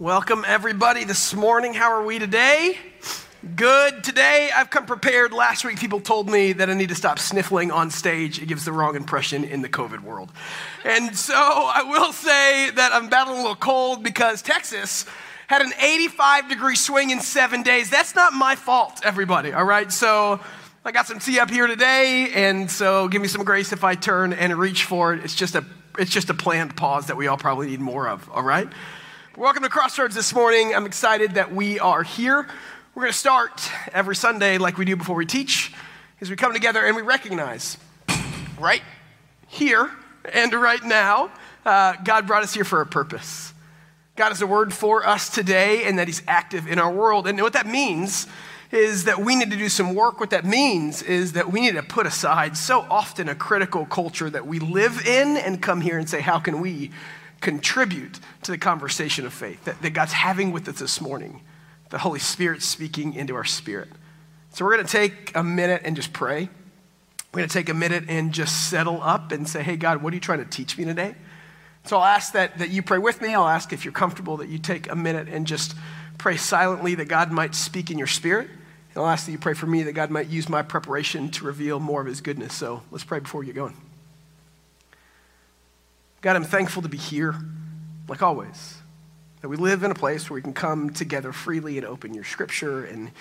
Welcome everybody this morning. How are we today? Good. Today I've come prepared. Last week people told me that I need to stop sniffling on stage. It gives the wrong impression in the COVID world. And so I will say that I'm battling a little cold because Texas had an 85-degree swing in 7 days. That's not my fault, everybody, all right? So I got some tea up here today, and so give me some grace if I turn and reach for it. It's just a planned pause that we all probably need more of, all right? Welcome to Crossroads this morning. I'm excited that we are here. We're going to start every Sunday like we do before we teach, is we come together and we recognize right here and right now, God brought us here for a purpose. God has a word for us today and that he's active in our world. And what that means is that we need to do some work. What that means is that we need to put aside so often a critical culture that we live in and come here and say, how can we contribute to the conversation of faith that God's having with us this morning? The Holy Spirit speaking into our spirit. So we're going to take a minute and just pray. We're going to take a minute and just settle up and say, hey, God, what are you trying to teach me today? So I'll ask that you pray with me. I'll ask if you're comfortable that you take a minute and just pray silently that God might speak in your spirit. And I'll ask that you pray for me that God might use my preparation to reveal more of his goodness. So let's pray before we get going. God, I'm thankful to be here, like always, that we live in a place where we can come together freely and open your scripture and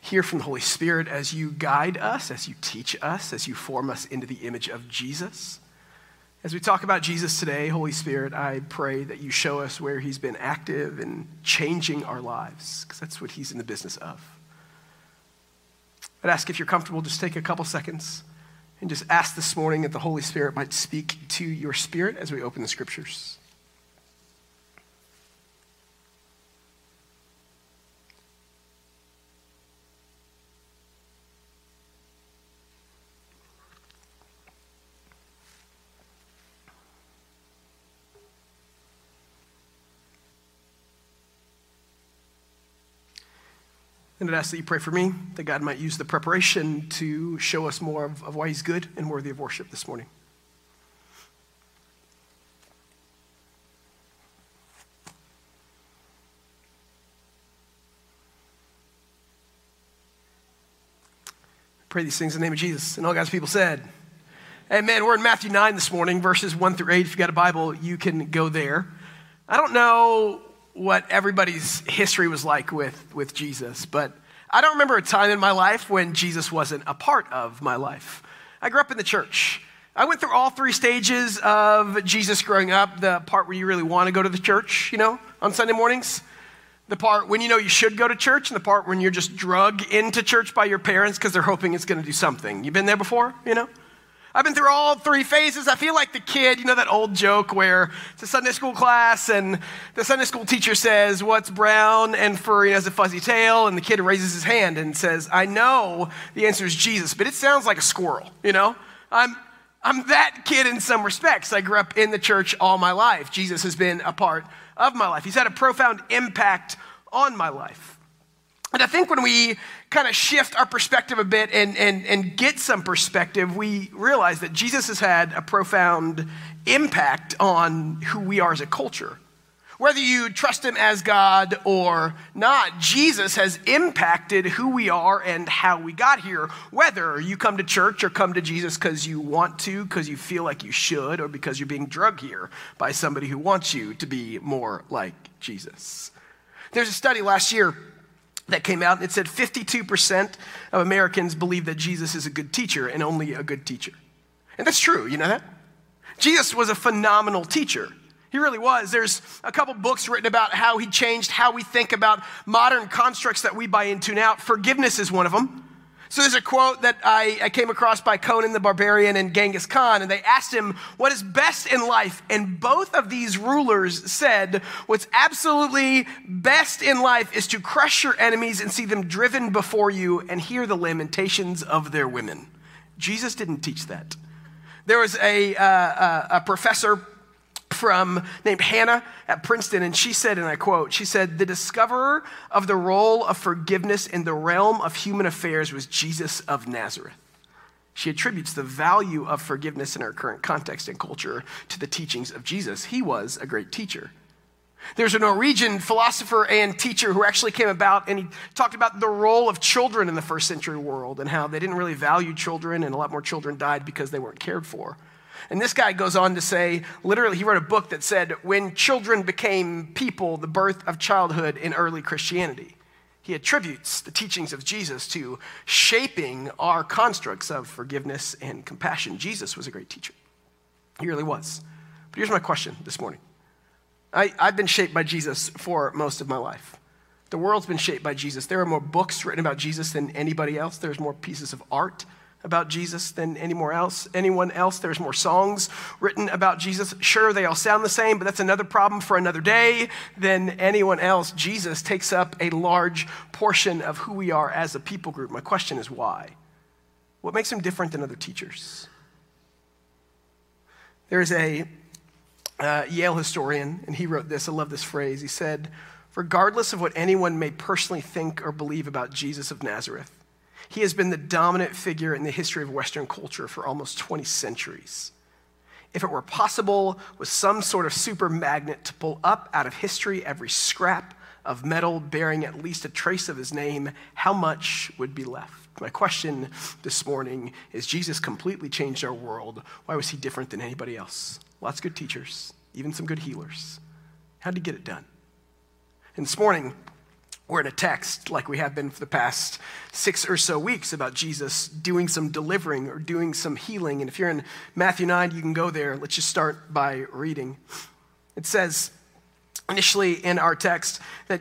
hear from the Holy Spirit as you guide us, as you teach us, as you form us into the image of Jesus. As we talk about Jesus today, Holy Spirit, I pray that you show us where he's been active in changing our lives, because that's what he's in the business of. I'd ask if you're comfortable, just take a couple seconds and just ask this morning that the Holy Spirit might speak to your spirit as we open the scriptures. And I'd ask that you pray for me, that God might use the preparation to show us more of why he's good and worthy of worship this morning. I pray these things in the name of Jesus. And all God's people said, amen. We're in Matthew 9 this morning, verses 1 through 8. If you've got a Bible, you can go there. I don't know what everybody's history was like with Jesus, but I don't remember a time in my life when Jesus wasn't a part of my life. I grew up in the church. I went through all three stages of Jesus growing up, the part where you really want to go to the church, on Sunday mornings, the part when you know you should go to church, and the part when you're just drugged into church by your parents because they're hoping it's going to do something. You've been there before, I've been through all three phases. I feel like the kid, that old joke where it's a Sunday school class and the Sunday school teacher says, what's brown and furry and has a fuzzy tail? And the kid raises his hand and says, I know the answer is Jesus, but it sounds like a squirrel, I'm that kid in some respects. I grew up in the church all my life. Jesus has been a part of my life. He's had a profound impact on my life. And I think when we kind of shift our perspective a bit and get some perspective, we realize that Jesus has had a profound impact on who we are as a culture. Whether you trust him as God or not, Jesus has impacted who we are and how we got here. Whether you come to church or come to Jesus because you want to, because you feel like you should, or because you're being drugged here by somebody who wants you to be more like Jesus. There's a study last year that came out, and it said 52% of Americans believe that Jesus is a good teacher and only a good teacher. And that's true, you know that? Jesus was a phenomenal teacher. He really was. There's a couple books written about how he changed how we think about modern constructs that we buy into now. Forgiveness is one of them. So there's a quote that I came across by Conan the Barbarian and Genghis Khan, and they asked him, what is best in life? And both of these rulers said, what's absolutely best in life is to crush your enemies and see them driven before you and hear the lamentations of their women. Jesus didn't teach that. There was a professor named Hannah at Princeton, and she said, and I quote, she said, the discoverer of the role of forgiveness in the realm of human affairs was Jesus of Nazareth. She attributes the value of forgiveness in our current context and culture to the teachings of Jesus. He was a great teacher. There's a Norwegian philosopher and teacher who actually came about, and he talked about the role of children in the first century world and how they didn't really value children, and a lot more children died because they weren't cared for. And this guy goes on to say, literally, he wrote a book that said, when children became people, the birth of childhood in early Christianity. He attributes the teachings of Jesus to shaping our constructs of forgiveness and compassion. Jesus was a great teacher. He really was. But here's my question this morning. I've been shaped by Jesus for most of my life. The world's been shaped by Jesus. There are more books written about Jesus than anybody else. There's more pieces of art about Jesus than anyone else. There's more songs written about Jesus. Sure, they all sound the same, but that's another problem for another day than anyone else. Jesus takes up a large portion of who we are as a people group. My question is why? What makes him different than other teachers? There's a Yale historian, and he wrote this. I love this phrase. He said, regardless of what anyone may personally think or believe about Jesus of Nazareth, he has been the dominant figure in the history of Western culture for almost 20 centuries. If it were possible with some sort of super magnet to pull up out of history every scrap of metal bearing at least a trace of his name, how much would be left? My question this morning is, Jesus completely changed our world. Why was he different than anybody else? Lots of good teachers, even some good healers. How did he get it done? And this morning, we're in a text like we have been for the past 6 or so weeks about Jesus doing some delivering or doing some healing. And if you're in Matthew 9, you can go there. Let's just start by reading. It says initially in our text that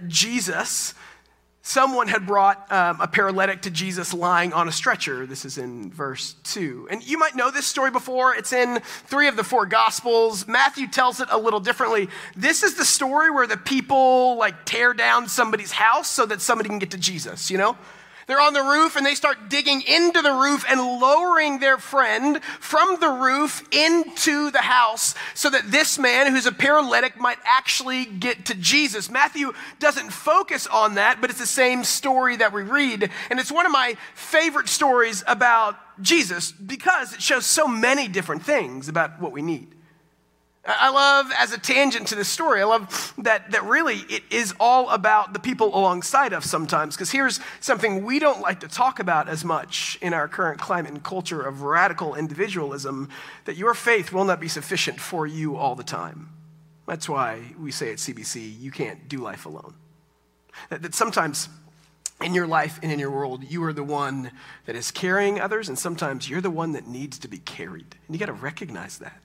someone had brought a paralytic to Jesus lying on a stretcher. This is in verse 2. And you might know this story before. It's in 3 of the 4 Gospels. Matthew tells it a little differently. This is the story where the people tear down somebody's house so that somebody can get to Jesus, you know? They're on the roof and they start digging into the roof and lowering their friend from the roof into the house so that this man who's a paralytic might actually get to Jesus. Matthew doesn't focus on that, but it's the same story that we read. And it's one of my favorite stories about Jesus because it shows so many different things about what we need. I love, as a tangent to this story, I love that really it is all about the people alongside us sometimes, because here's something we don't like to talk about as much in our current climate and culture of radical individualism, that your faith will not be sufficient for you all the time. That's why we say at CBC, you can't do life alone. That sometimes in your life and in your world, you are the one that is carrying others, and sometimes you're the one that needs to be carried. And you got to recognize that.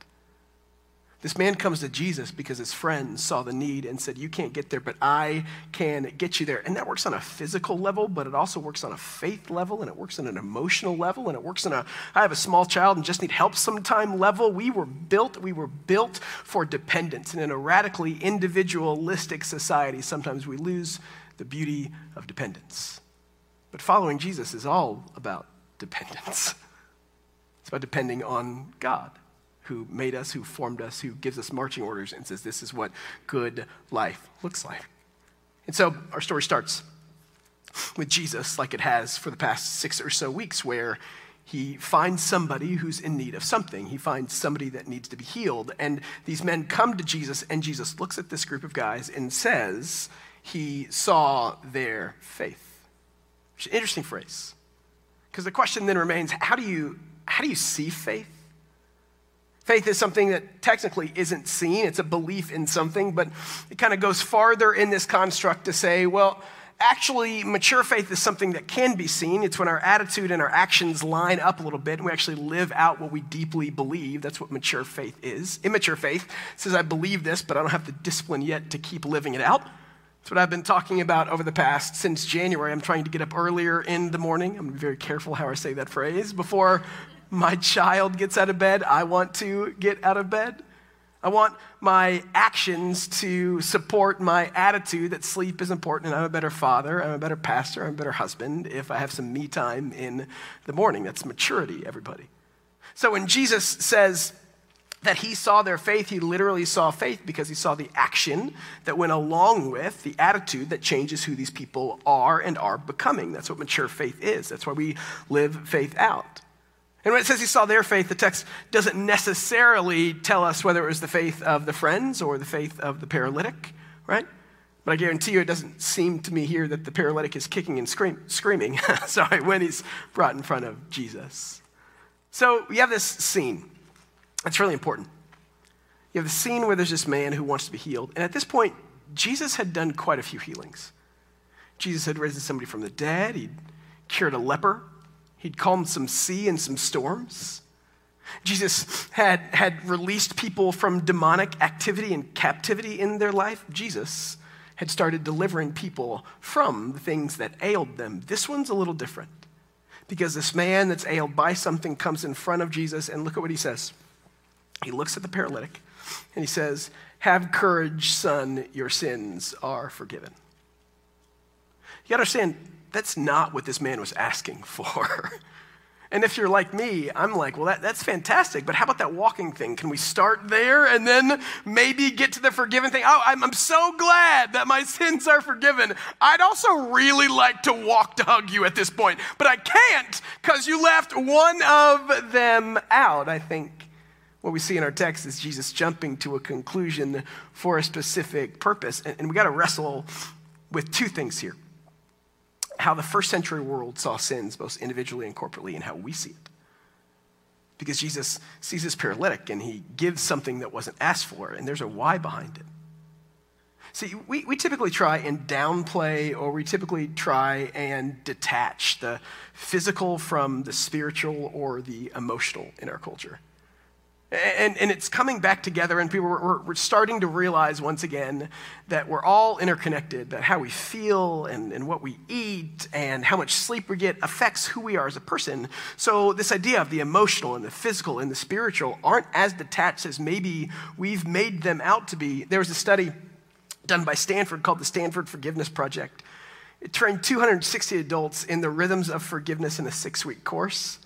This man comes to Jesus because his friend saw the need and said, you can't get there, but I can get you there. And that works on a physical level, but it also works on a faith level, and it works on an emotional level, and it works on I have a small child and just need help sometime level. We were built for dependence. And in a radically individualistic society, sometimes we lose the beauty of dependence. But following Jesus is all about dependence. It's about depending on God, who made us, who formed us, who gives us marching orders and says, this is what good life looks like. And so our story starts with Jesus, like it has for the past 6 or so weeks, where he finds somebody who's in need of something. He finds somebody that needs to be healed. And these men come to Jesus, and Jesus looks at this group of guys and says he saw their faith. It's an interesting phrase, because the question then remains, how do you see faith? Faith is something that technically isn't seen. It's a belief in something, but it kind of goes farther in this construct to say, well, actually, mature faith is something that can be seen. It's when our attitude and our actions line up a little bit, and we actually live out what we deeply believe. That's what mature faith is. Immature faith says, I believe this, but I don't have the discipline yet to keep living it out. That's what I've been talking about over the past, since January. I'm trying to get up earlier in the morning. I'm very careful how I say that phrase. Before my child gets out of bed, I want to get out of bed. I want my actions to support my attitude that sleep is important, and I'm a better father, I'm a better pastor, I'm a better husband if I have some me time in the morning. That's maturity, everybody. So when Jesus says that he saw their faith, he literally saw faith because he saw the action that went along with the attitude that changes who these people are and are becoming. That's what mature faith is. That's why we live faith out. And when it says he saw their faith, the text doesn't necessarily tell us whether it was the faith of the friends or the faith of the paralytic, right? But I guarantee you it doesn't seem to me here that the paralytic is kicking and screaming sorry, when he's brought in front of Jesus. So you have this scene. That's really important. You have the scene where there's this man who wants to be healed. And at this point, Jesus had done quite a few healings. Jesus had risen somebody from the dead. He'd cured a leper. He'd calmed some sea and some storms. Jesus had released people from demonic activity and captivity in their life. Jesus had started delivering people from the things that ailed them. This one's a little different because this man that's ailed by something comes in front of Jesus, and look at what he says. He looks at the paralytic and he says, "Have courage, son, your sins are forgiven." You gotta understand, that's not what this man was asking for. And if you're like me, I'm like, well, that's fantastic, but how about that walking thing? Can we start there and then maybe get to the forgiven thing? Oh, I'm so glad that my sins are forgiven. I'd also really like to walk to hug you at this point, but I can't because you left one of them out. I think what we see in our text is Jesus jumping to a conclusion for a specific purpose. And we got to wrestle with two things here: how the first century world saw sins, both individually and corporately, and how we see it. Because Jesus sees this paralytic and he gives something that wasn't asked for, and there's a why behind it. See, we typically try and downplay, or we typically try and detach the physical from the spiritual or the emotional in our culture. And it's coming back together, and people we're starting to realize once again that we're all interconnected, that how we feel and what we eat and how much sleep we get affects who we are as a person. So this idea of the emotional and the physical and the spiritual aren't as detached as maybe we've made them out to be. There was a study done by Stanford called the Stanford Forgiveness Project. It trained 260 adults in the rhythms of forgiveness in a 6-week course.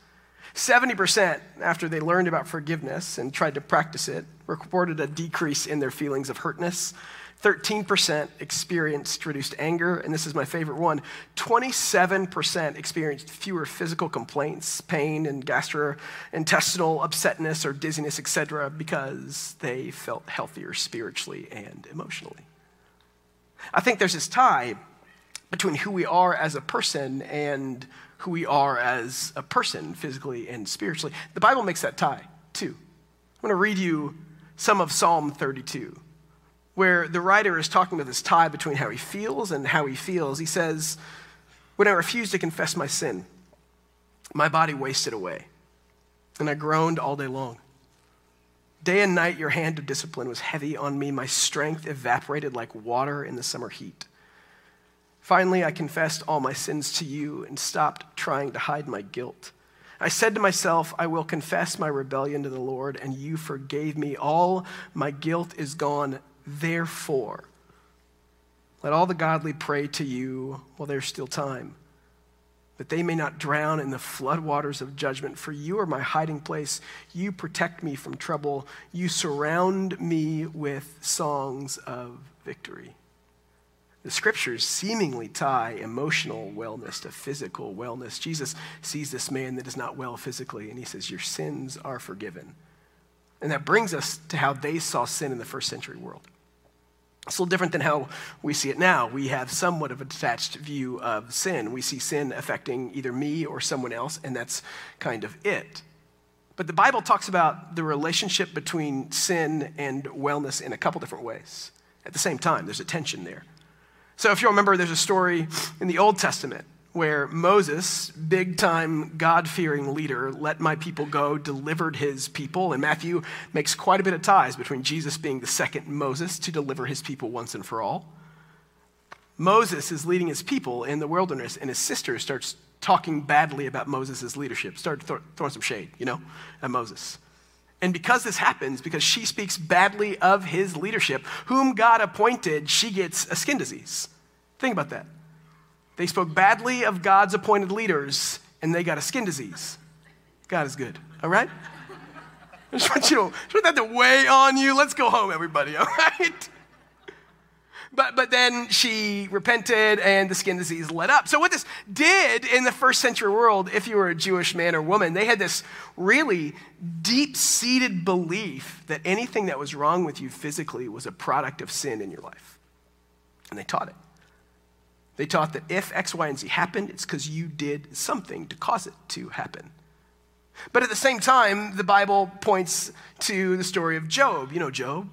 70% after they learned about forgiveness and tried to practice it reported a decrease in their feelings of hurtness. 13% experienced reduced anger, and this is my favorite one. 27% experienced fewer physical complaints, pain and gastrointestinal upsetness or dizziness, etc., because they felt healthier spiritually and emotionally. I think there's this tie between who we are as a person and who we are as a person, physically and spiritually. The Bible makes that tie, too. I'm going to read you some of Psalm 32, where the writer is talking about this tie between how he feels and how he feels. He says, "When I refused to confess my sin, my body wasted away, and I groaned all day long. Day and night your hand of discipline was heavy on me. My strength evaporated like water in the summer heat. Finally, I confessed all my sins to you and stopped trying to hide my guilt. I said to myself, I will confess my rebellion to the Lord, and you forgave me. All my guilt is gone. Therefore, let all the godly pray to you while there's still time, that they may not drown in the floodwaters of judgment. For you are my hiding place. You protect me from trouble. You surround me with songs of victory." The scriptures seemingly tie emotional wellness to physical wellness. Jesus sees this man that is not well physically, and he says, "Your sins are forgiven." And that brings us to how they saw sin in the first century world. It's a little different than how we see it now. We have somewhat of a detached view of sin. We see sin affecting either me or someone else, and that's kind of it. But the Bible talks about the relationship between sin and wellness in a couple different ways. At the same time, there's a tension there. So if you remember, there's a story in the Old Testament where Moses, big-time God-fearing leader, let my people go, delivered his people. And Matthew makes quite a bit of ties between Jesus being the second Moses to deliver his people once and for all. Moses is leading his people in the wilderness, and his sister starts talking badly about Moses' leadership, starts throwing some shade, at Moses. And because this happens, because she speaks badly of his leadership, whom God appointed, she gets a skin disease. Think about that. They spoke badly of God's appointed leaders, and they got a skin disease. God is good, all right? I just want you to, that to weigh on you. Let's go home, everybody, all right? But then she repented, and the skin disease let up. So what this did in the first century world, if you were a Jewish man or woman, they had this really deep-seated belief that anything that was wrong with you physically was a product of sin in your life. And they taught it. They taught that if X, Y, and Z happened, it's because you did something to cause it to happen. But at the same time, the Bible points to the story of Job. You know Job.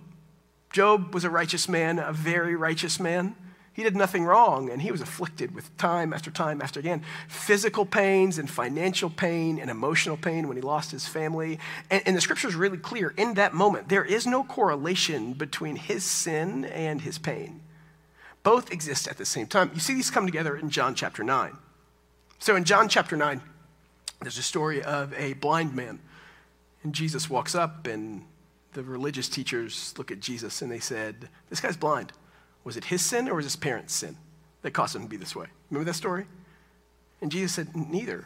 Job was a righteous man, a very righteous man. He did nothing wrong, and he was afflicted with time after again, physical pains and financial pain and emotional pain when he lost his family. And the scripture is really clear in that moment. There is no correlation between his sin and his pain. Both exist at the same time. You see these come together in John chapter 9. So in John chapter 9, there's a story of a blind man. And Jesus walks up, and the religious teachers look at Jesus, and they said, this guy's blind. Was it his sin or was his parents' sin that caused him to be this way? Remember that story? And Jesus said, neither.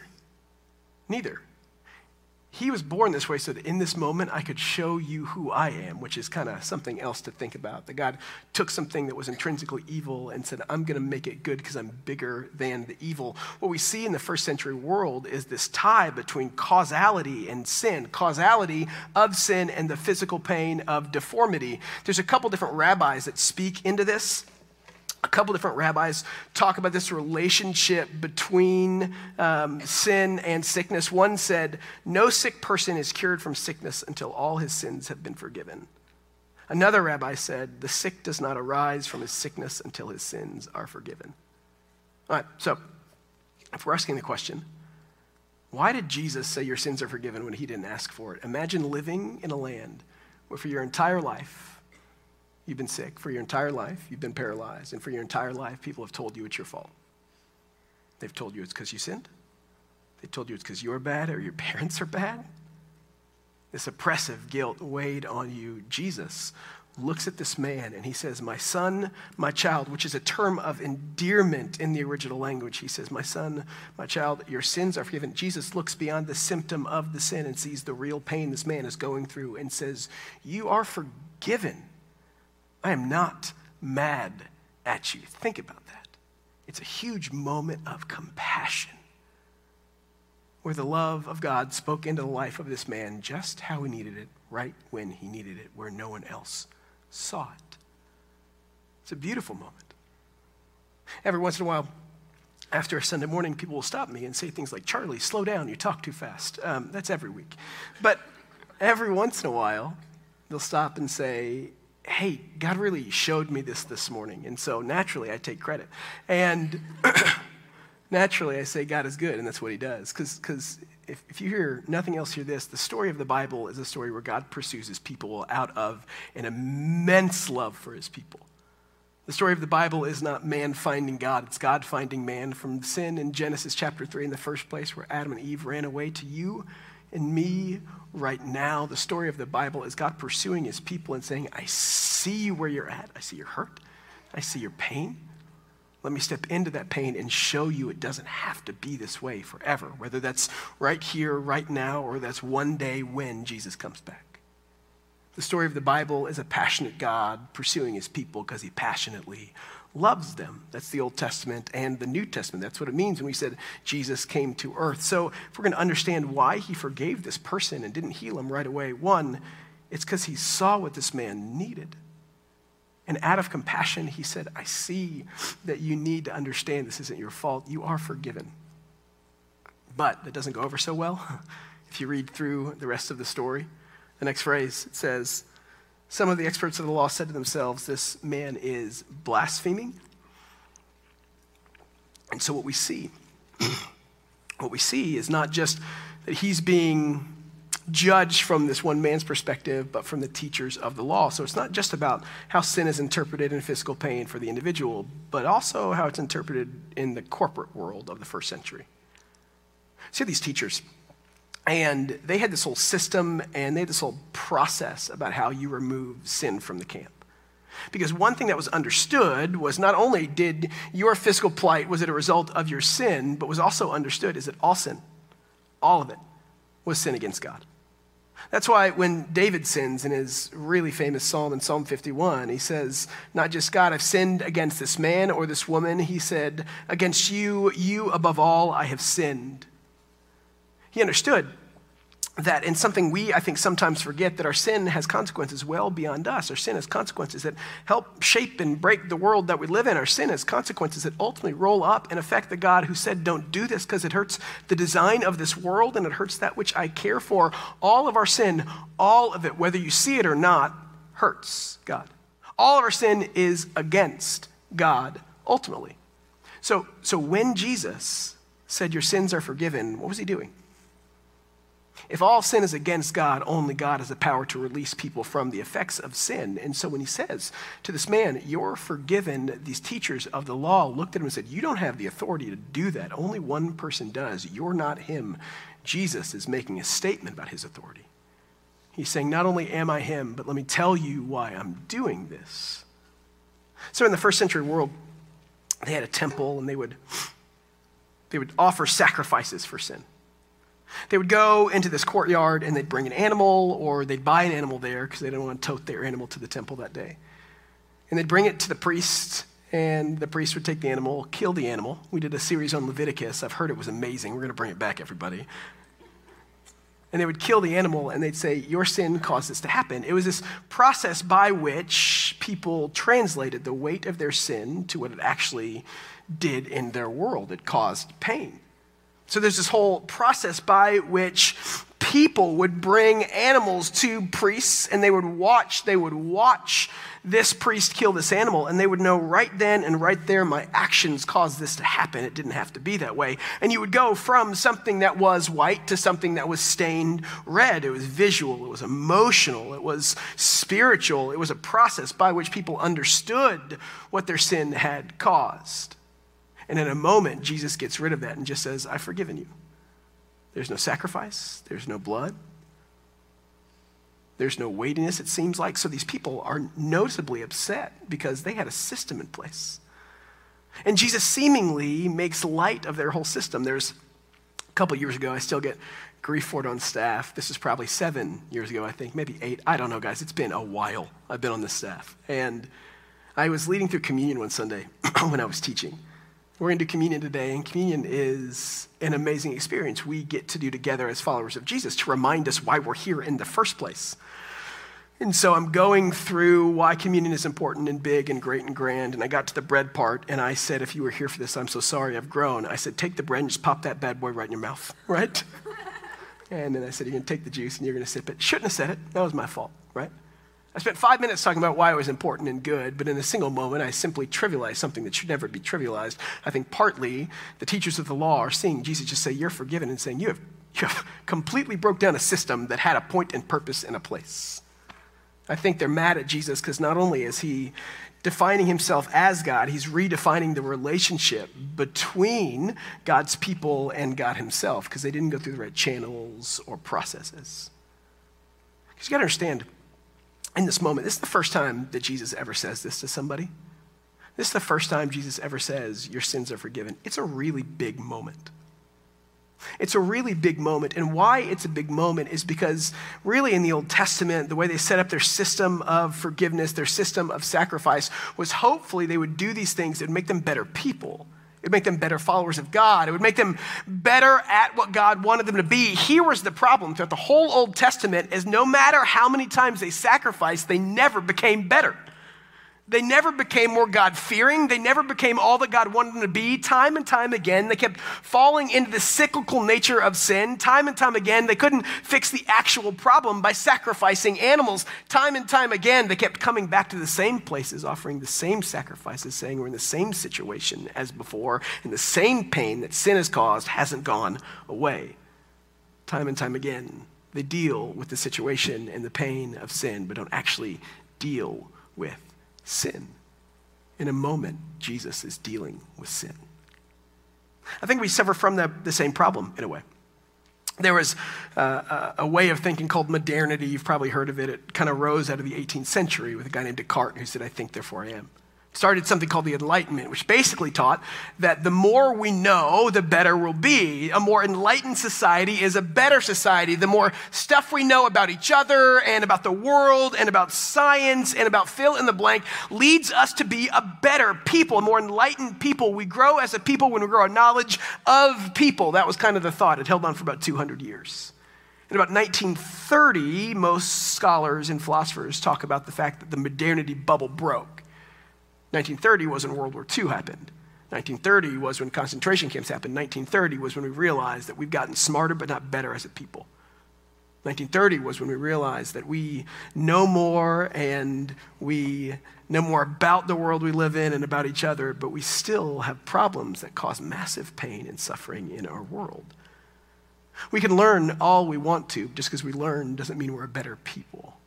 He was born this way so that in this moment I could show you who I am, which is kind of something else to think about. That God took something that was intrinsically evil and said, I'm going to make it good because I'm bigger than the evil. What we see in the first century world is this tie between causality and sin, causality of sin and the physical pain of deformity. There's a couple different rabbis that speak into this. A couple different rabbis talk about this relationship between sin and sickness. One said, no sick person is cured from sickness until all his sins have been forgiven. Another rabbi said, the sick does not arise from his sickness until his sins are forgiven. All right, so if we're asking the question, why did Jesus say your sins are forgiven when he didn't ask for it? Imagine living in a land where for your entire life, you've been sick. For your entire life, you've been paralyzed. And for your entire life, people have told you it's your fault. They've told you it's because you sinned. They've told you it's because you're bad or your parents are bad. This oppressive guilt weighed on you. Jesus looks at this man and he says, my son, my child, which is a term of endearment in the original language. He says, my son, my child, your sins are forgiven. Jesus looks beyond the symptom of the sin and sees the real pain this man is going through and says, you are forgiven. I am not mad at you. Think about that. It's a huge moment of compassion where the love of God spoke into the life of this man just how he needed it, right when he needed it, where no one else saw it. It's a beautiful moment. Every once in a while, after a Sunday morning, people will stop me and say things like, Charlie, slow down, you talk too fast. That's every week. But every once in a while, they'll stop and say, hey, God really showed me this morning. And so naturally I take credit. And naturally I say God is good, and that's what he does. Because if you hear nothing else, hear this. The story of the Bible is a story where God pursues his people out of an immense love for his people. The story of the Bible is not man finding God. It's God finding man from sin in Genesis chapter 3 in the first place where Adam and Eve ran away to you and me right now. The story of the Bible is God pursuing his people and saying, I see you where you're at. I see your hurt. I see your pain. Let me step into that pain and show you it doesn't have to be this way forever, whether that's right here, right now, or that's one day when Jesus comes back. The story of the Bible is a passionate God pursuing his people because he passionately loves them. That's the Old Testament and the New Testament. That's what it means when we said Jesus came to earth. So if we're going to understand why he forgave this person and didn't heal him right away, one, it's because he saw what this man needed. And out of compassion, he said, I see that you need to understand this isn't your fault. You are forgiven. But that doesn't go over so well. If you read through the rest of the story, the next phrase, it says, some of the experts of the law said to themselves, this man is blaspheming. And so what we see is not just that he's being judged from this one man's perspective, but from the teachers of the law. So it's not just about how sin is interpreted in physical pain for the individual, but also how it's interpreted in the corporate world of the first century. See these teachers. And they had this whole system and they had this whole process about how you remove sin from the camp. Because one thing that was understood was not only did your physical plight, was it a result of your sin, but was also understood is that all sin, all of it, was sin against God. That's why when David sins in his really famous psalm in Psalm 51, he says, not just God, I've sinned against this man or this woman. He said, against you, you above all, I have sinned. He understood that, and something we, I think, sometimes forget, that our sin has consequences well beyond us. Our sin has consequences that help shape and break the world that we live in. Our sin has consequences that ultimately roll up and affect the God who said, don't do this because it hurts the design of this world and it hurts that which I care for. All of our sin, all of it, whether you see it or not, hurts God. All of our sin is against God, ultimately. So when Jesus said, your sins are forgiven, what was he doing? If all sin is against God, only God has the power to release people from the effects of sin. And so when he says to this man, you're forgiven, these teachers of the law looked at him and said, you don't have the authority to do that. Only one person does. You're not him. Jesus is making a statement about his authority. He's saying, not only am I him, but let me tell you why I'm doing this. So in the first century world, they had a temple and they would offer sacrifices for sin. They would go into this courtyard and they'd bring an animal, or they'd buy an animal there because they didn't want to tote their animal to the temple that day. And they'd bring it to the priest, and the priest would take the animal, kill the animal. We did a series on Leviticus. I've heard it was amazing. We're going to bring it back, everybody. And they would kill the animal and they'd say, your sin caused this to happen. It was this process by which people translated the weight of their sin to what it actually did in their world. It caused pain. So there's this whole process by which people would bring animals to priests, and they would watch this priest kill this animal, and they would know right then and right there, my actions caused this to happen. It didn't have to be that way. And you would go from something that was white to something that was stained red. It was visual, it was emotional, it was spiritual. It was a process by which people understood what their sin had caused. And in a moment, Jesus gets rid of that and just says, I've forgiven you. There's no sacrifice. There's no blood. There's no weightiness, it seems like. So these people are noticeably upset because they had a system in place. And Jesus seemingly makes light of their whole system. There's a couple years ago, I still get grief for it on staff. This is probably 7 years ago, I think, maybe 8. I don't know, guys. It's been a while. I've been on this staff. And I was leading through communion one Sunday when I was teaching. We're going to do communion today, and communion is an amazing experience we get to do together as followers of Jesus to remind us why we're here in the first place. And so I'm going through why communion is important and big and great and grand, and I got to the bread part, and I said, if you were here for this, I'm so sorry, I've grown. I said, take the bread and just pop that bad boy right in your mouth, right? And then I said, you're going to take the juice and you're going to sip it. Shouldn't have said it. That was my fault, right? I spent 5 minutes talking about why it was important and good, but in a single moment, I simply trivialized something that should never be trivialized. I think partly the teachers of the law are seeing Jesus just say, you're forgiven, and saying, you have completely broke down a system that had a point and purpose and a place. I think they're mad at Jesus because not only is he defining himself as God, he's redefining the relationship between God's people and God himself, because they didn't go through the right channels or processes. Because you got to understand, in this moment, this is the first time that Jesus ever says this to somebody. This is the first time Jesus ever says, your sins are forgiven. It's a really big moment. It's a really big moment. And why it's a big moment is because really in the Old Testament, the way they set up their system of forgiveness, their system of sacrifice, was hopefully they would do these things that would make them better people. It would make them better followers of God. It would make them better at what God wanted them to be. Here was the problem throughout the whole Old Testament, is no matter how many times they sacrificed, they never became better. They never became more God-fearing. They never became all that God wanted them to be. Time and time again, they kept falling into the cyclical nature of sin. Time and time again, they couldn't fix the actual problem by sacrificing animals. Time and time again, they kept coming back to the same places, offering the same sacrifices, saying we're in the same situation as before, and the same pain that sin has caused hasn't gone away. Time and time again, they deal with the situation and the pain of sin, but don't actually deal with sin. In a moment, Jesus is dealing with sin. I think we suffer from the same problem in a way. There was a way of thinking called modernity. You've probably heard of it. It kind of rose out of the 18th century with a guy named Descartes who said, I think, therefore I am. Started something called the Enlightenment, which basically taught that the more we know, the better we'll be. A more enlightened society is a better society. The more stuff we know about each other and about the world and about science and about fill in the blank leads us to be a better people, a more enlightened people. We grow as a people when we grow our knowledge of people. That was kind of the thought. It held on for about 200 years. In about 1930, most scholars and philosophers talk about the fact that the modernity bubble broke. 1930 was when World War II happened. 1930 was when concentration camps happened. 1930 was when we realized that we've gotten smarter but not better as a people. 1930 was when we realized that we know more and we know more about the world we live in and about each other, but we still have problems that cause massive pain and suffering in our world. We can learn all we want to. Just because we learn doesn't mean we're a better people.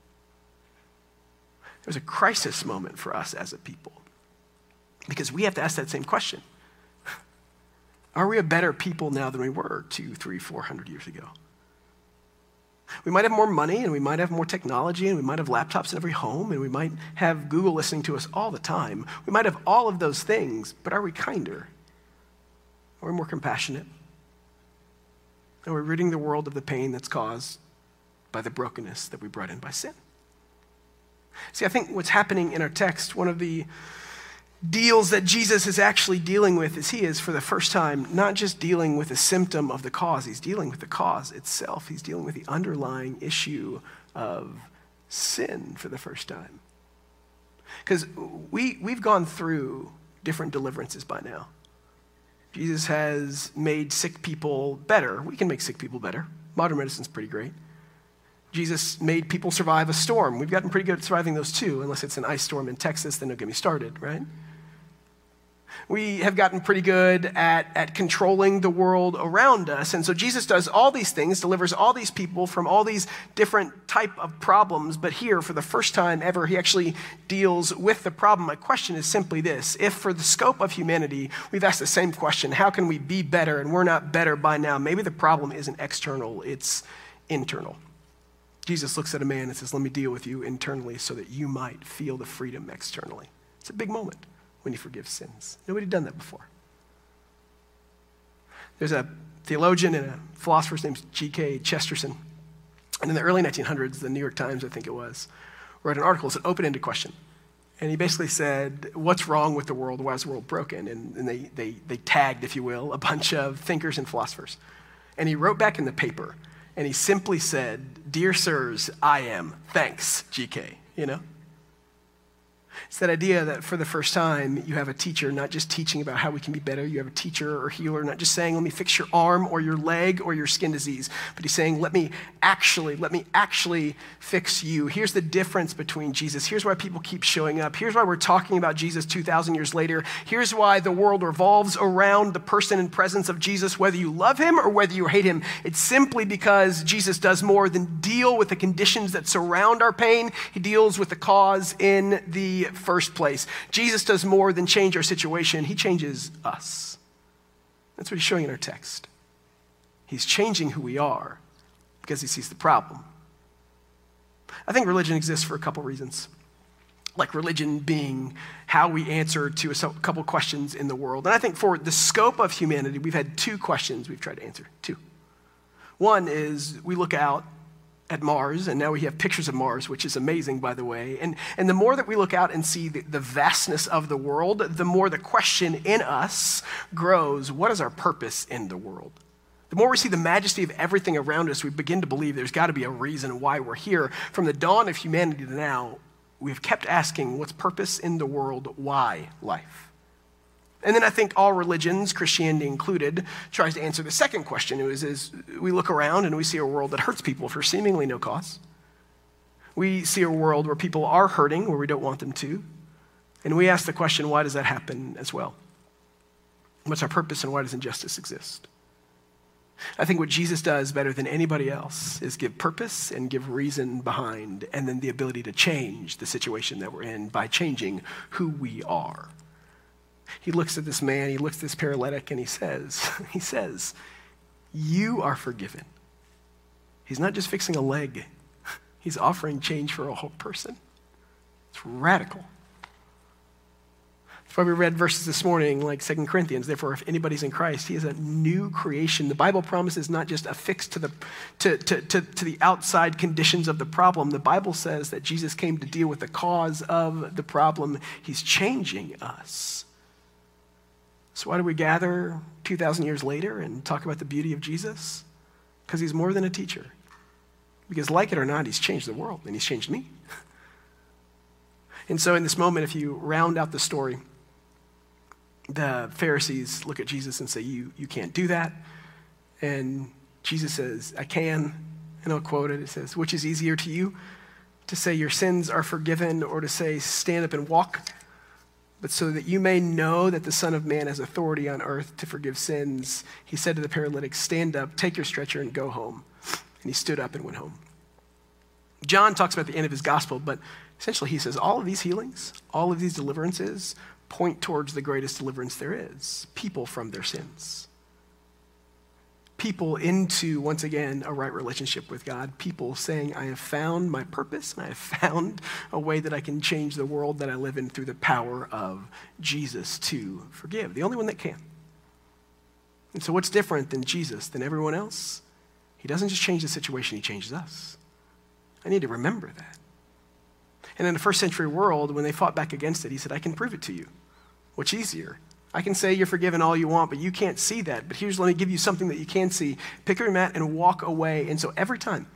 There's a crisis moment for us as a people because we have to ask that same question. Are we a better people now than we were 200, 300, 400 years ago? We might have more money and we might have more technology and we might have laptops in every home and we might have Google listening to us all the time. We might have all of those things, but are we kinder? Are we more compassionate? Are we ridding the world of the pain that's caused by the brokenness that we brought in by sin? See, I think what's happening in our text, one of the deals that Jesus is actually dealing with is he is, for the first time, not just dealing with a symptom of the cause, he's dealing with the cause itself. He's dealing with the underlying issue of sin for the first time. Because we've gone through different deliverances by now. Jesus has made sick people better. We can make sick people better. Modern medicine's pretty great. Jesus made people survive a storm. We've gotten pretty good at surviving those too, unless it's an ice storm in Texas, then don't get me started, right? We have gotten pretty good at controlling the world around us. And so Jesus does all these things, delivers all these people from all these different type of problems. But here, for the first time ever, he actually deals with the problem. My question is simply this. If for the scope of humanity, we've asked the same question, how can we be better? And we're not better by now. Maybe the problem isn't external, it's internal. Jesus looks at a man and says, let me deal with you internally so that you might feel the freedom externally. It's a big moment when you forgive sins. Nobody had done that before. There's a theologian and a philosopher named G.K. Chesterton. And in the early 1900s, the New York Times, I think it was, wrote an article. It's an open-ended question. And he basically said, what's wrong with the world? Why is the world broken? And they tagged, if you will, a bunch of thinkers and philosophers. And he wrote back in the paper, and he simply said, dear sirs, I am. Thanks, G.K., you know? It's that idea that for the first time, you have a teacher not just teaching about how we can be better. You have a teacher or healer not just saying, let me fix your arm or your leg or your skin disease, but he's saying, let me actually fix you. Here's the difference between Jesus. Here's why people keep showing up. Here's why we're talking about Jesus 2,000 years later. Here's why the world revolves around the person and presence of Jesus, whether you love him or whether you hate him. It's simply because Jesus does more than deal with the conditions that surround our pain. He deals with the cause in the first place. Jesus does more than change our situation. He changes us. That's what he's showing in our text. He's changing who we are because he sees the problem. I think religion exists for a couple reasons. Like religion being how we answer to a couple questions in the world. And I think for the scope of humanity, we've had two questions we've tried to answer. Two. One is we look out at Mars, and now we have pictures of Mars, which is amazing, by the way. And the more that we look out and see the vastness of the world, the more the question in us grows, what is our purpose in the world? The more we see the majesty of everything around us, we begin to believe there's got to be a reason why we're here. From the dawn of humanity to now, we've kept asking, what's purpose in the world? Why life? And then I think all religions, Christianity included, tries to answer the second question. It was, is we look around and we see a world that hurts people for seemingly no cause. We see a world where people are hurting, where we don't want them to. And we ask the question, why does that happen as well? What's our purpose and why does injustice exist? I think what Jesus does better than anybody else is give purpose and give reason behind, and then the ability to change the situation that we're in by changing who we are. He looks at this man, he looks at this paralytic, and he says, you are forgiven. He's not just fixing a leg. He's offering change for a whole person. It's radical. That's why we read verses this morning like 2 Corinthians. Therefore, if anybody's in Christ, he is a new creation. The Bible promises not just affixed to the outside conditions of the problem. The Bible says that Jesus came to deal with the cause of the problem. He's changing us. So why do we gather 2,000 years later and talk about the beauty of Jesus? Because he's more than a teacher. Because like it or not, he's changed the world and he's changed me. And so in this moment, if you round out the story, the Pharisees look at Jesus and say, you can't do that. And Jesus says, I can. And I'll quote it. It says, which is easier to you, to say your sins are forgiven or to say stand up and walk? But so that you may know that the Son of Man has authority on earth to forgive sins, he said to the paralytic, stand up, take your stretcher and go home. And he stood up and went home. John talks about the end of his gospel, but essentially he says all of these healings, all of these deliverances point towards the greatest deliverance there is, people from their sins. People into, once again, a right relationship with God. People saying, I have found my purpose and I have found a way that I can change the world that I live in through the power of Jesus to forgive. The only one that can. And so what's different than Jesus, than everyone else? He doesn't just change the situation, he changes us. I need to remember that. And in the first century world, when they fought back against it, he said, I can prove it to you. What's easier? I can say you're forgiven all you want, but you can't see that. But let me give you something that you can see. Pick up your mat and walk away. And so every time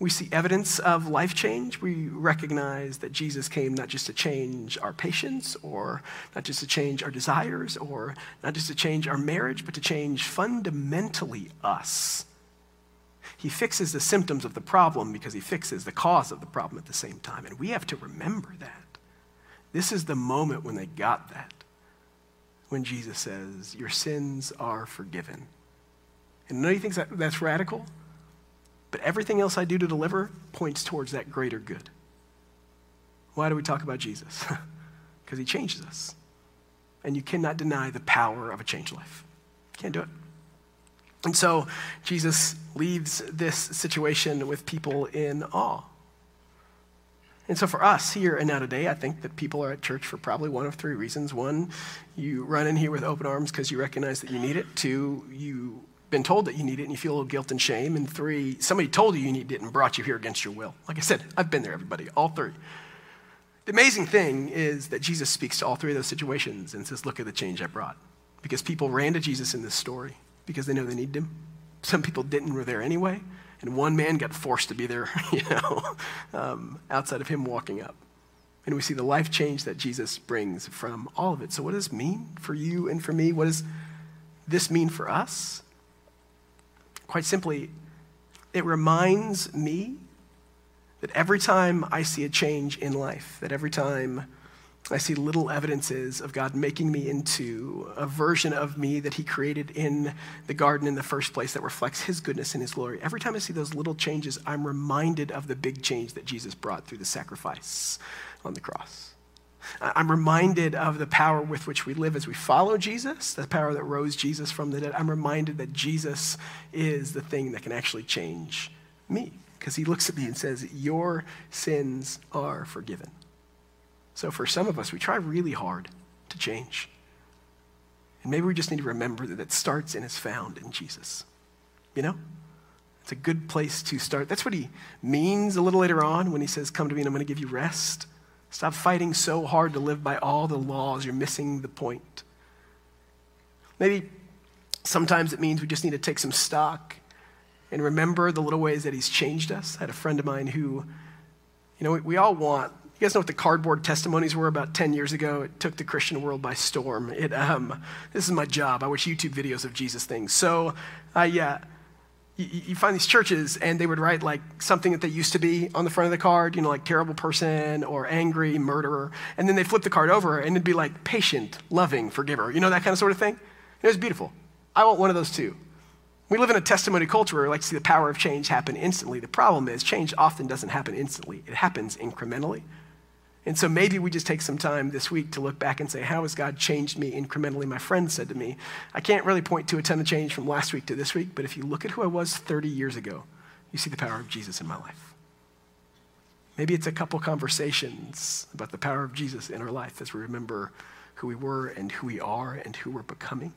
we see evidence of life change, we recognize that Jesus came not just to change our patience, or not just to change our desires, or not just to change our marriage, but to change fundamentally us. He fixes the symptoms of the problem because he fixes the cause of the problem at the same time. And we have to remember that. This is the moment when they got that, when Jesus says, your sins are forgiven. And I know you think that's radical, but everything else I do to deliver points towards that greater good. Why do we talk about Jesus? Because he changes us. And you cannot deny the power of a changed life. You can't do it. And so Jesus leaves this situation with people in awe. And so for us here and now today, I think that people are at church for probably one of three reasons. One, you run in here with open arms because you recognize that you need it. Two, you've been told that you need it and you feel a little guilt and shame. And three, somebody told you you need it and brought you here against your will. Like I said, I've been there, everybody, all three. The amazing thing is that Jesus speaks to all three of those situations and says, look at the change I brought. Because people ran to Jesus in this story because they know they need him. Some people didn't, were there anyway. And one man got forced to be there, outside of him walking up. And we see the life change that Jesus brings from all of it. So what does this mean for you and for me? What does this mean for us? Quite simply, it reminds me that every time I see a change in life, that every time I see little evidences of God making me into a version of me that he created in the garden in the first place that reflects his goodness and his glory. Every time I see those little changes, I'm reminded of the big change that Jesus brought through the sacrifice on the cross. I'm reminded of the power with which we live as we follow Jesus, the power that rose Jesus from the dead. I'm reminded that Jesus is the thing that can actually change me because he looks at me and says, your sins are forgiven. So for some of us, we try really hard to change. And maybe we just need to remember that it starts and is found in Jesus. You know? It's a good place to start. That's what he means a little later on when he says, come to me and I'm going to give you rest. Stop fighting so hard to live by all the laws. You're missing the point. Maybe sometimes it means we just need to take some stock and remember the little ways that he's changed us. I had a friend of mine who, we all want. You guys know what the cardboard testimonies were about 10 years ago? It took the Christian world by storm. This is my job. I watch YouTube videos of Jesus things. So you find these churches and they would write like something that they used to be on the front of the card, like terrible person or angry murderer. And then they flip the card over and it'd be like patient, loving, forgiver, that kind of sort of thing. It was beautiful. I want one of those too. We live in a testimony culture where we like to see the power of change happen instantly. The problem is change often doesn't happen instantly. It happens incrementally. And so maybe we just take some time this week to look back and say, how has God changed me incrementally? My friend said to me, I can't really point to a ton of change from last week to this week, but if you look at who I was 30 years ago, you see the power of Jesus in my life. Maybe it's a couple conversations about the power of Jesus in our life as we remember who we were and who we are and who we're becoming.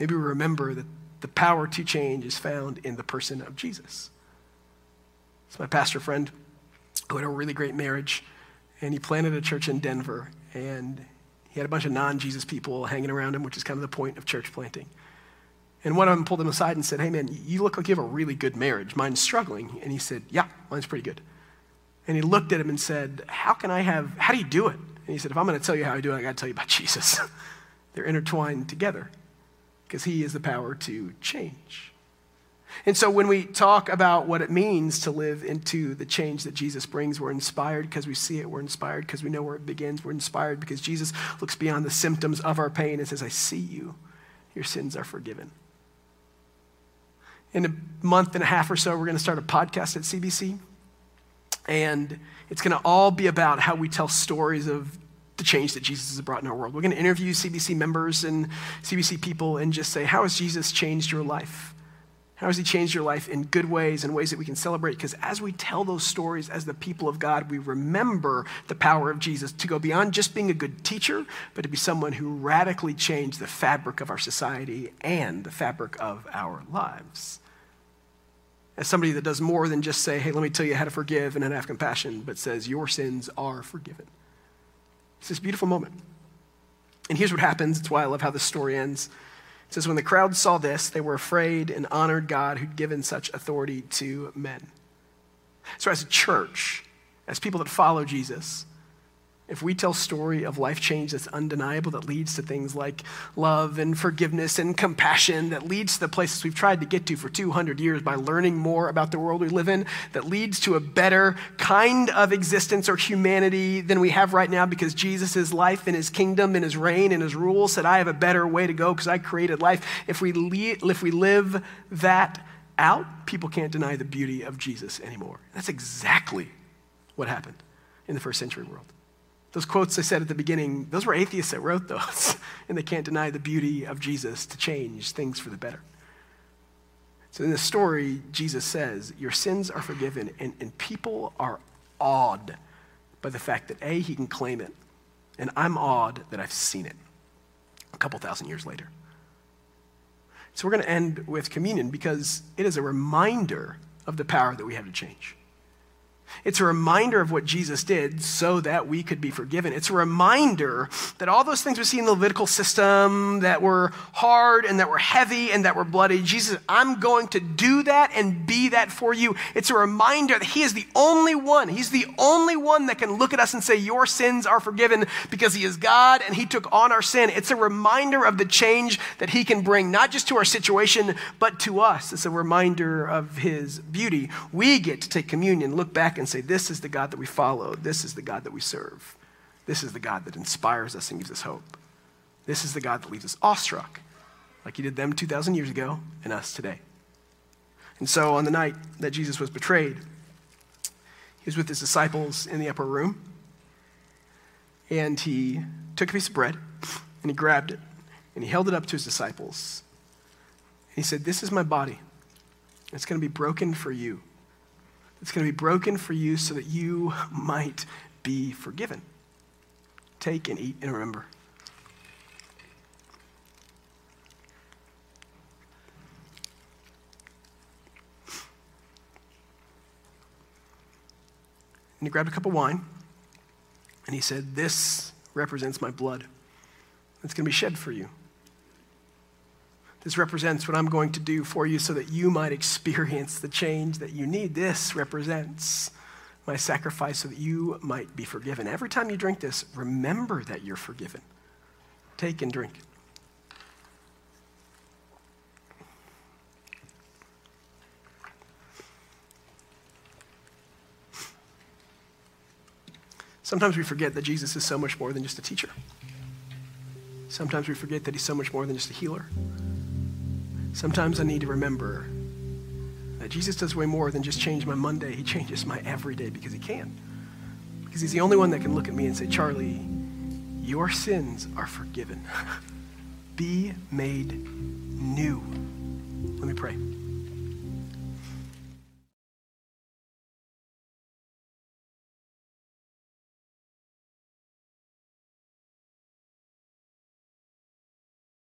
Maybe we remember that the power to change is found in the person of Jesus. It's my pastor friend who had a really great marriage, and he planted a church in Denver, and he had a bunch of non-Jesus people hanging around him, which is kind of the point of church planting. And one of them pulled him aside and said, hey man, you look like you have a really good marriage. Mine's struggling. And he said, yeah, mine's pretty good. And he looked at him and said, how do you do it? And he said, if I'm gonna tell you how I do it, I gotta tell you about Jesus. They're intertwined together because he is the power to change. And so when we talk about what it means to live into the change that Jesus brings, we're inspired because we see it. We're inspired because we know where it begins. We're inspired because Jesus looks beyond the symptoms of our pain and says, I see you. Your sins are forgiven. In a month and a half or so, we're going to start a podcast at CBC. And it's going to all be about how we tell stories of the change that Jesus has brought in our world. We're going to interview CBC members and CBC people and just say, how has Jesus changed your life? How has he changed your life in good ways and ways that we can celebrate? Because as we tell those stories as the people of God, we remember the power of Jesus to go beyond just being a good teacher, but to be someone who radically changed the fabric of our society and the fabric of our lives. As somebody that does more than just say, hey, let me tell you how to forgive and how to have compassion, but says your sins are forgiven. It's this beautiful moment. And here's what happens. It's why I love how this story ends. It says, when the crowd saw this, they were afraid and honored God who'd given such authority to men. So as a church, as people that follow Jesus, if we tell story of life change that's undeniable, that leads to things like love and forgiveness and compassion, that leads to the places we've tried to get to for 200 years by learning more about the world we live in, that leads to a better kind of existence or humanity than we have right now because Jesus' life and his kingdom and his reign and his rule said, I have a better way to go because I created life. If we live that out, people can't deny the beauty of Jesus anymore. That's exactly what happened in the first century world. Those quotes I said at the beginning, those were atheists that wrote those, and they can't deny the beauty of Jesus to change things for the better. So in this story, Jesus says, your sins are forgiven, and people are awed by the fact that A, he can claim it, and I'm awed that I've seen it a couple thousand years later. So we're going to end with communion because it is a reminder of the power that we have to change. It's a reminder of what Jesus did so that we could be forgiven. It's a reminder that all those things we see in the Levitical system that were hard and that were heavy and that were bloody, Jesus said, I'm going to do that and be that for you. It's a reminder that he is the only one. He's the only one that can look at us and say, your sins are forgiven because he is God and he took on our sin. It's a reminder of the change that he can bring, not just to our situation, but to us. It's a reminder of his beauty. We get to take communion, look back and say, this is the God that we follow. This is the God that we serve. This is the God that inspires us and gives us hope. This is the God that leaves us awestruck, like he did them 2,000 years ago and us today. And so on the night that Jesus was betrayed, he was with his disciples in the upper room, and he took a piece of bread, and he grabbed it, and he held it up to his disciples. And he said, this is my body. It's going to be broken for you. It's going to be broken for you so that you might be forgiven. Take and eat and remember. And he grabbed a cup of wine and he said, this represents my blood. It's going to be shed for you. This represents what I'm going to do for you so that you might experience the change that you need. This represents my sacrifice so that you might be forgiven. Every time you drink this, remember that you're forgiven. Take and drink. Sometimes we forget that Jesus is so much more than just a teacher. Sometimes we forget that he's so much more than just a healer. Sometimes I need to remember that Jesus does way more than just change my Monday. He changes my everyday because he can. Because he's the only one that can look at me and say, Charlie, your sins are forgiven. Be made new. Let me pray.